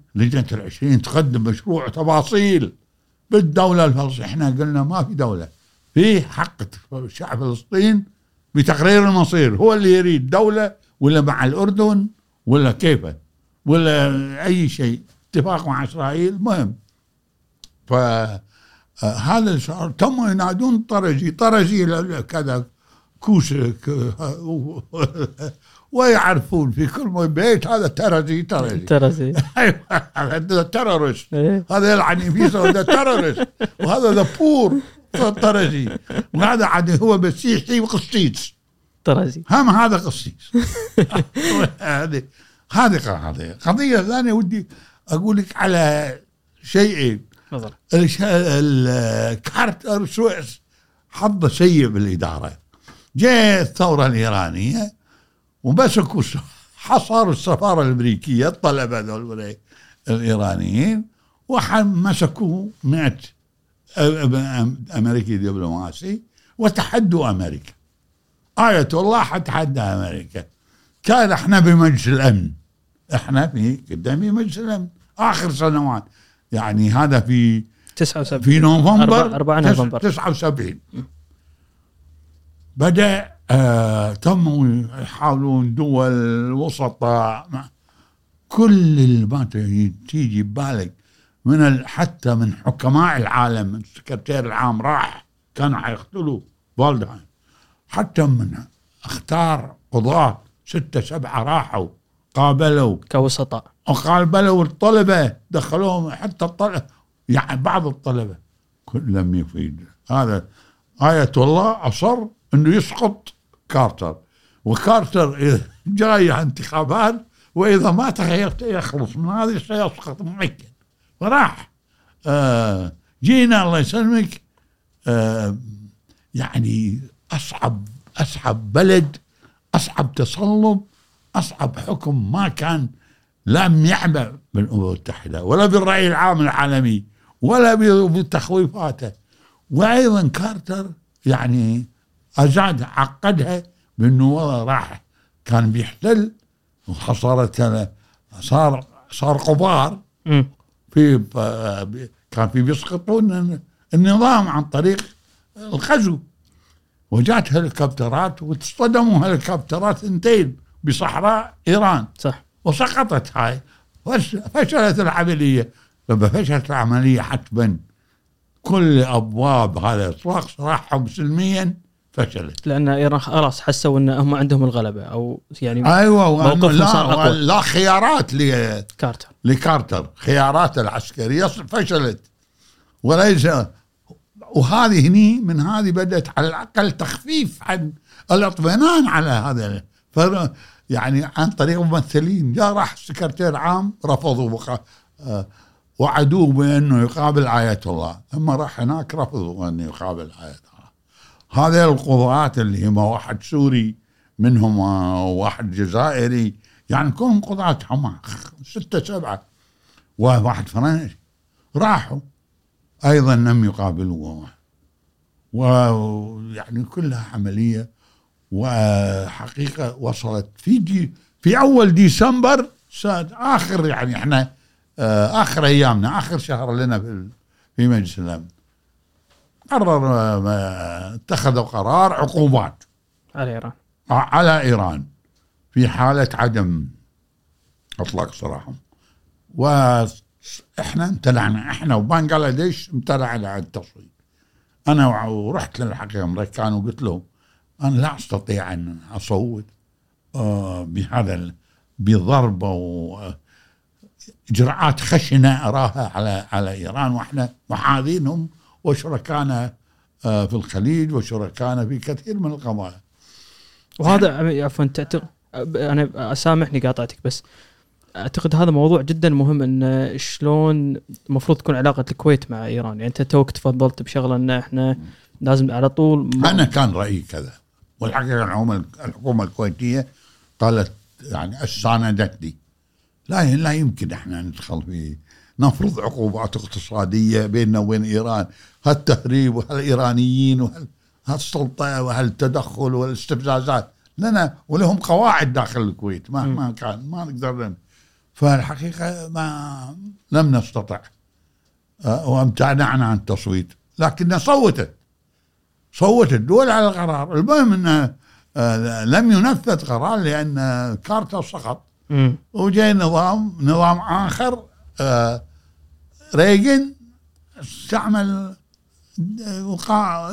20 تقدم مشروع تفاصيل بالدولة الفلسطينية. احنا قلنا ما في دولة، في حق شعب فلسطين بتقرير المصير، هو اللي يريد دولة ولا مع الأردن ولا كيفه ولا اي شيء، اتفاق مع إسرائيل. مهم فهذا صار. تم ينادون طرزي كذا كوشك ويعرفون في كل بيت هذا ترزي هذا ترورست، هذا العنيفيس، هذا ترورست، وهذا ذا بور طرزي، وهذا عاد هو مسيحي وقسيس طرزي، هم هذا قسيس. هذه قضية ثانية ودي أقول لك على شيئين. كارتر سويس حظ سيء بالإدارة. جاء الثورة الإيرانية ومسكوا حصروا السفارة الأمريكية، الطلبة هذول الإيرانيين، ومسكوا 100 أمريكي دبلوماسي وتحدوا أمريكا. آية الله تحدى أمريكا. كان إحنا بمجلس الأمن، إحنا في قدامي مجلس الأمن آخر سنوات، يعني هذا في 79 في نوفمبر 79 بدأ تم يحاولون دول وسطاء كل اللي تيجي ببالك من حتى من حكماء العالم، السكرتير العام راح كانوا حيقتلوا بالدعين، حتى من اختار قضاة 6-7 راحوا قابلوا كوسطاء وقابلوا الطلبة دخلوهم، حتى الطلبة يعني بعض الطلبة كل لم يفيد. هذا آية الله أصر أنه يسقط كارتر، وكارتر جاي انتخابات وإذا ما تغيرت يخلص من هذا سيسقط معك. وراح جينا الله يسلمك يعني أصعب بلد، أصعب تصلب، أصعب حكم ما كان لم يعبأ بالأمم المتحدة ولا بالرأي العام العالمي ولا بتخويفاته. وأيضا كارتر يعني أزاد عقدها بأنه راح كان بيحتل وحصارت صار قبار كان في بيسقطون النظام عن طريق الغزو، وجات هليكوبترات وتصطدموا هليكوبترات 2 بصحراء إيران صح. وسقطت هاي، فشلت العملية. لما فشلت العملية حتما كل أبواب هذا الإطلاق صراحة مسلميا فشلت، لأن إيران خلاص حسوا أن هم عندهم الغلبة أو يعني أيوة لا خيارات لكارتر خيارات العسكرية فشلت وليس. وهذه هني من هذه بدأت على الأقل تخفيف عن الاطمئنان على هذا يعني عن طريق ممثلين. جاء راح السكرتير عام رفضوا وعدوه بأنه يقابل آية الله، أما راح هناك رفضوا أنه يقابل آية الله. هذه القضاءات اللي هم واحد سوري منهم واحد جزائري يعني كلهم قضاة هم 6-7 وواحد فرنسي راحوا أيضا لم يقابلوه، ويعني كلها عملية. وحقيقة وصلت في أول ديسمبر آخر يعني إحنا آخر أيامنا آخر شهر لنا في مجلس الأمن اتخذوا قرار عقوبات على إيران في حالة عدم إطلاق سراحهم، وإحنا امتنعنا، إحنا وبنغلاديش امتنعنا عن التصويت. أنا ورحت للحقيقة الأمريكان وقلت لهم أنا لا أستطيع أن أصوت بهذا بضربة وإجراءات خشنة أراها على إيران، وإحنا محاذينهم وشركانا في الخليج وشركانا في كثير من القضايا. وهذا عفوا أنا أسامحني قاطعتك، بس أعتقد هذا موضوع جدا مهم، أن شلون المفروض تكون علاقة الكويت مع إيران. يعني أنت توك تفضلت بشغلة أن إحنا لازم على طول أنا كان رأيي كذا، والحقيقة الحكومة الكويتية قالت يعني استاندتني لا يمكن إحنا ندخل في نفرض عقوبات اقتصادية بيننا وبين إيران، هالتهريب وهالإيرانيين وهالسلطة وهالتدخل والاستفزازات لنا ولهم قواعد داخل الكويت ما كان ما نقدر. فالحقيقة ما لم نستطع وامتنعنا عن التصويت، لكن صوت الدول على القرار. المهم أنه لم ينفذ قرار لأن كارتر سقط وجاء نظام آخر. ريغن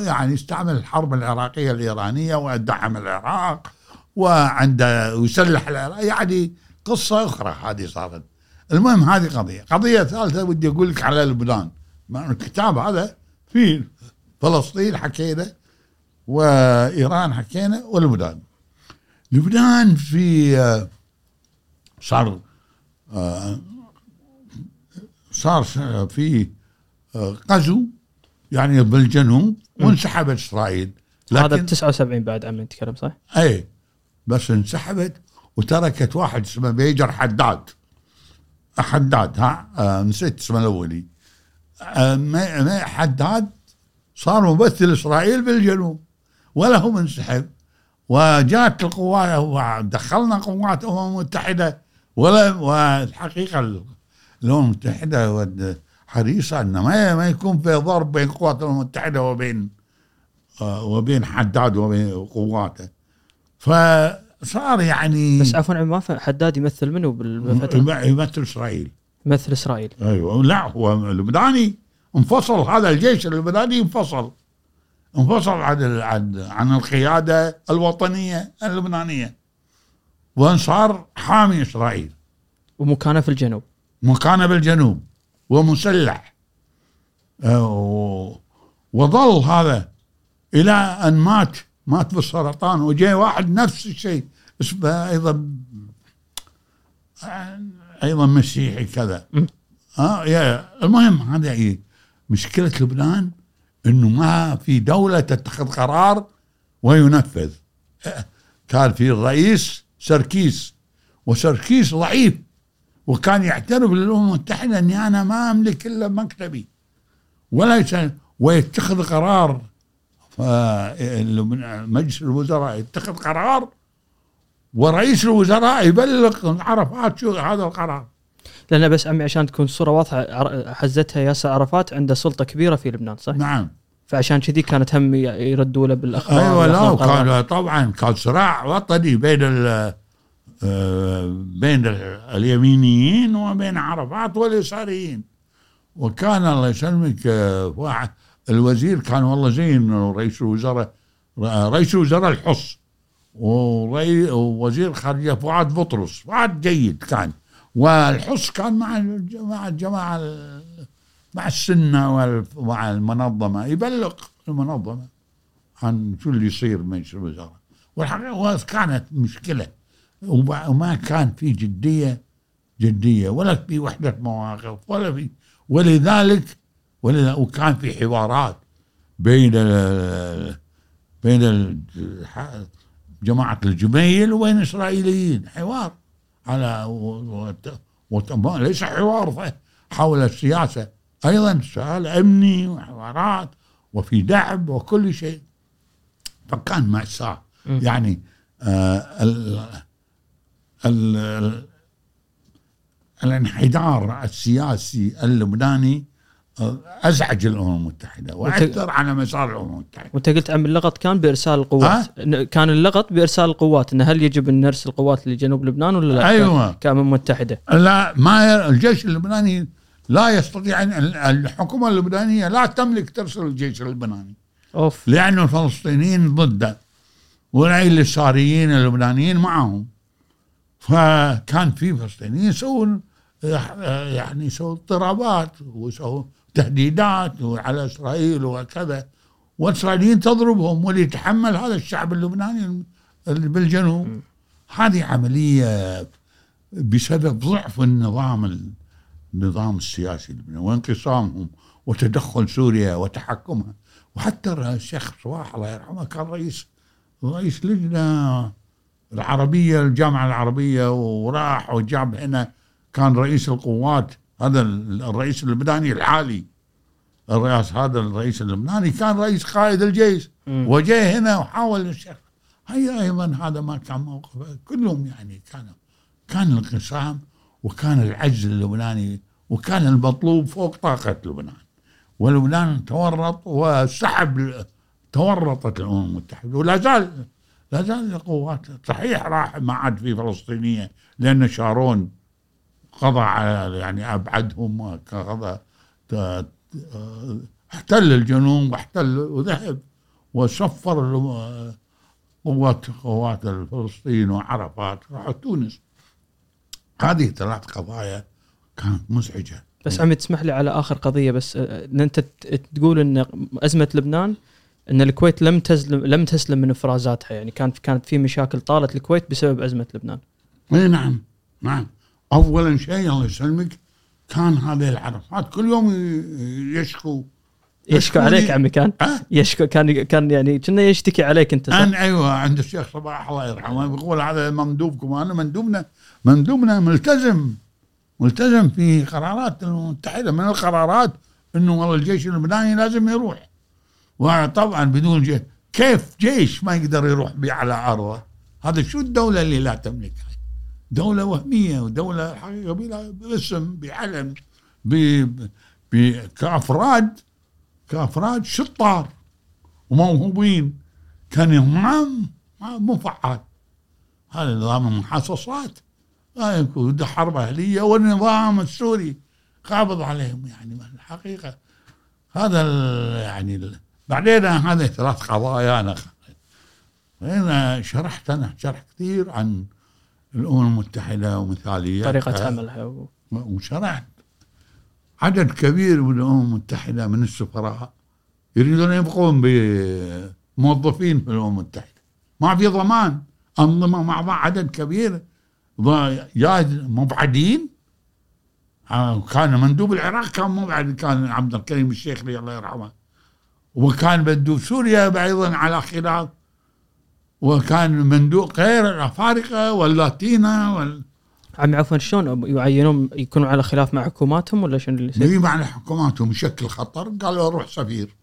استعمل الحرب العراقية الإيرانية ودعم العراق وعنده يسلح العراق، يعني قصة أخرى هذه صارت. المهم هذه قضية ثالثة ودي أقول لك على لبنان، الكتاب هذا فيه فلسطين حكينا وإيران حكينا ولبنان. لبنان في صار في غزو يعني بالجنوب وانسحبت إسرائيل، هذا ب79 بعد أمن تكلم صح؟ أي بس انسحبت وتركت واحد اسمه بيجر حداد نسيت اسمه الأولي حداد صار ممثل إسرائيل بالجنوب ولهم انسحب. وجاءت القوات ودخلنا قوات الأمم المتحدة والحقيقة الأمم المتحدة حريصة أن ما يكون في ضرب بين قوات الأمم المتحدة وبين حداد وبين قواته. صار يعني. بس عفوا ما حداد يمثل منه بالفترة؟ يمثل إسرائيل. يمثل إسرائيل. أيوة لا هو اللبناني انفصل، هذا الجيش اللبناني انفصل عن القيادة الوطنية اللبنانية، وانصار حامي إسرائيل. ومكانه في الجنوب. مكانه بالجنوب ومسلح، وظل هذا إلى أن مات بالسرطان. وجاء واحد نفس الشيء اسمه أيضا مسيحي كذا. المهم هذا إيه مشكلة لبنان، إنه ما في دولة تتخذ قرار وينفذ. كان في الرئيس سركيس، وسركيس ضعيف، وكان يعترف للأمم المتحدة أني أنا ما أملك إلا مكتبي ويتخذ قرار. مجلس الوزراء يتخذ قرار ورئيس الوزراء يبلغ عرفات شو هذا القرار. لأن بس عمي عشان تكون الصورة واضحة، حزتها ياسر عرفات عنده سلطة كبيرة في لبنان صح؟ نعم. فعشان كذي كانت هم يردوا له بالأخبار. أيوة لا كان طبعا كان صراع وطني بين اليمينيين وبين عرفات واليساريين. وكان الله يسلمك واحد الوزير كان والله زين، رئيس الوزراء الحص، ووزير خارجية فؤاد بطرس، فؤاد جيد كان. والحص كان مع الجماعة، مع السنة ومع المنظمة، يبلغ المنظمة عن شو اللي يصير مجلس الوزراء. والحقيقة كانت مشكلة، وما كان في جدية ولا في وحدة مواقف ولا في. ولذلك وكان في حوارات بين جماعة الجميل وبين إسرائيليين، حوار على ليس حوار حول السياسة، أيضا سؤال أمني وحوارات وفي دعم وكل شيء. فكان مأساة يعني الانحدار السياسي اللبناني أزعج الأمم المتحدة وأثر على مسار الأمم المتحدة. وأنت قلت عن اللغط كان بإرسال القوات، كان اللغط بإرسال القوات، إن هل يجب أن نرسل القوات لجنوب لبنان ولا لا؟ أيوة. كأمم متحدة لا، ما الجيش اللبناني لا يستطيع، الحكومة اللبنانية لا تملك ترسل الجيش اللبناني أوف، لأن الفلسطينيين ضده واليساريين اللبنانيين معهم. فكان في فلسطينيين يسوون اضطرابات ويسوون تهديدات على إسرائيل وكذا، والإسرائيليين تضربهم، واللي يتحمل هذا الشعب اللبناني بالجنوب. هذه عملية بسبب ضعف النظام السياسي اللبناني وانقسامهم وتدخل سوريا وتحكمها. وحتى الشيخ صباح الله يرحمه كان رئيس لجنة العربية، الجامعة العربية، وراح وجاب هنا كان رئيس القوات. هذا الرئيس اللبناني العالي، هذا الرئيس اللبناني كان رئيس قائد الجيش، وجاء هنا وحاول الشيخ. هي أيضا هذا ما كان موقفه، كلهم يعني كان الانقسام وكان العجز اللبناني، وكان المطلوب فوق طاقة لبنان، ولبنان تورط وسحب، تورطت الأمم المتحدة. ولا زال القوات صحيح راح، ما عاد في فلسطينية، لأن شارون قضى على يعني أبعدهم، وقضى احتل الجنوب واحتل وذهب وسفر قوات الفلسطين وعرفات راحوا تونس. هذه 3 قضايا كانت مزعجة. بس عم تسمح لي على آخر قضية بس، إن أنت تقول إن أزمة لبنان ان الكويت لم تسلم من افرازاتها، يعني كانت في مشاكل طالت الكويت بسبب ازمه لبنان. اي نعم. اولا شيء الله يسلمك كان هذه العرفات كل يوم يشكو عليك عمي، كان يشكو كان يعني كنا يشتكي عليك انت. ايوه عند الشيخ صباح الله يرحمه يقول هذا مندوبكم، انا مندوبنا ملتزم في قرارات الأمم المتحدة. من القرارات انه والله الجيش اللبناني لازم يروح، وطبعا بدون جيش كيف جيش ما يقدر يروح بيه على أرضه؟ هذا شو الدولة اللي لا تملكها؟ دولة وهمية، ودولة حقيقة بلا باسم، بعلم، كأفراد شطار وموهوبين، كان هم مو فعال. هذا نظام المحاصصات، لا يكون ده حرب أهلية، والنظام السوري قابض عليهم يعني الحقيقة. هذا بعدين هذه ثلاث قضايا أنا شرحت كثير عن الأمم المتحدة ومثالية طريقة عملها، وشرحت عدد كبير من الأمم المتحدة من السفراء يريدون يبقون بموظفين في الأمم المتحدة، ما في ضمان، أنظمة مع عدد كبير جاء مبعدين. كان مندوب العراق كان مبعد، كان عبد الكريم الشيخلي الله يرحمه، وكان مندوب سوريا أيضا على خلاف، وكان مندوب غير أفارقة واللاتينا عفوا شلون يعينون يكونوا على خلاف مع حكوماتهم ولا شنو اللي يصير؟ مع حكوماتهم يشكل خطر، قالوا روح سفير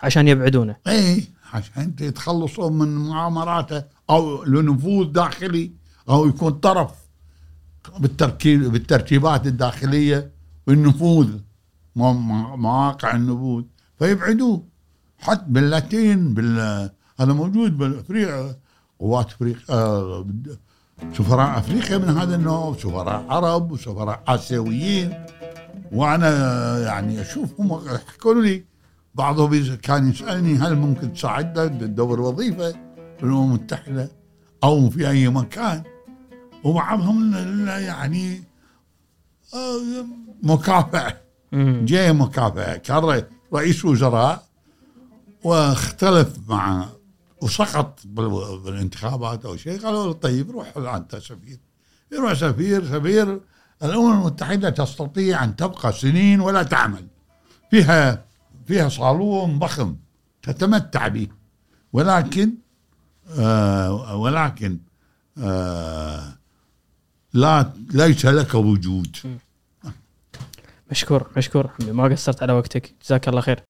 عشان يبعدونه، اي عشان يتخلصوا من مؤامراته او لنفوذ داخلي او يكون طرف بالترتيبات الداخليه والنفوذ مواقع النفوذ فيبعدوه. حتى باللاتين هذا موجود بالافريقيا، قوات افريقيا سفراء أفريقيا من هذا النوع، سفراء عرب وسفراء آسيويين. وأنا يعني أشوفهم يحكوا لي، بعضهم كان يسألني هل ممكن تساعدنا تدور وظيفة في الأمم المتحدة أو في أي مكان، وبعضهم يعني مكافأة جاي مكافأة، كان رئيس وزراء واختلف مع وسقط بالانتخابات أو شيء، قالوا طيب روح أنت سفير، يروح سفير. الأمم المتحدة تستطيع أن تبقى سنين ولا تعمل، فيها صالون ضخم تتمتع به، ولكن ليس لك وجود. مشكور عمي، ما قصرت على وقتك، جزاك الله خير.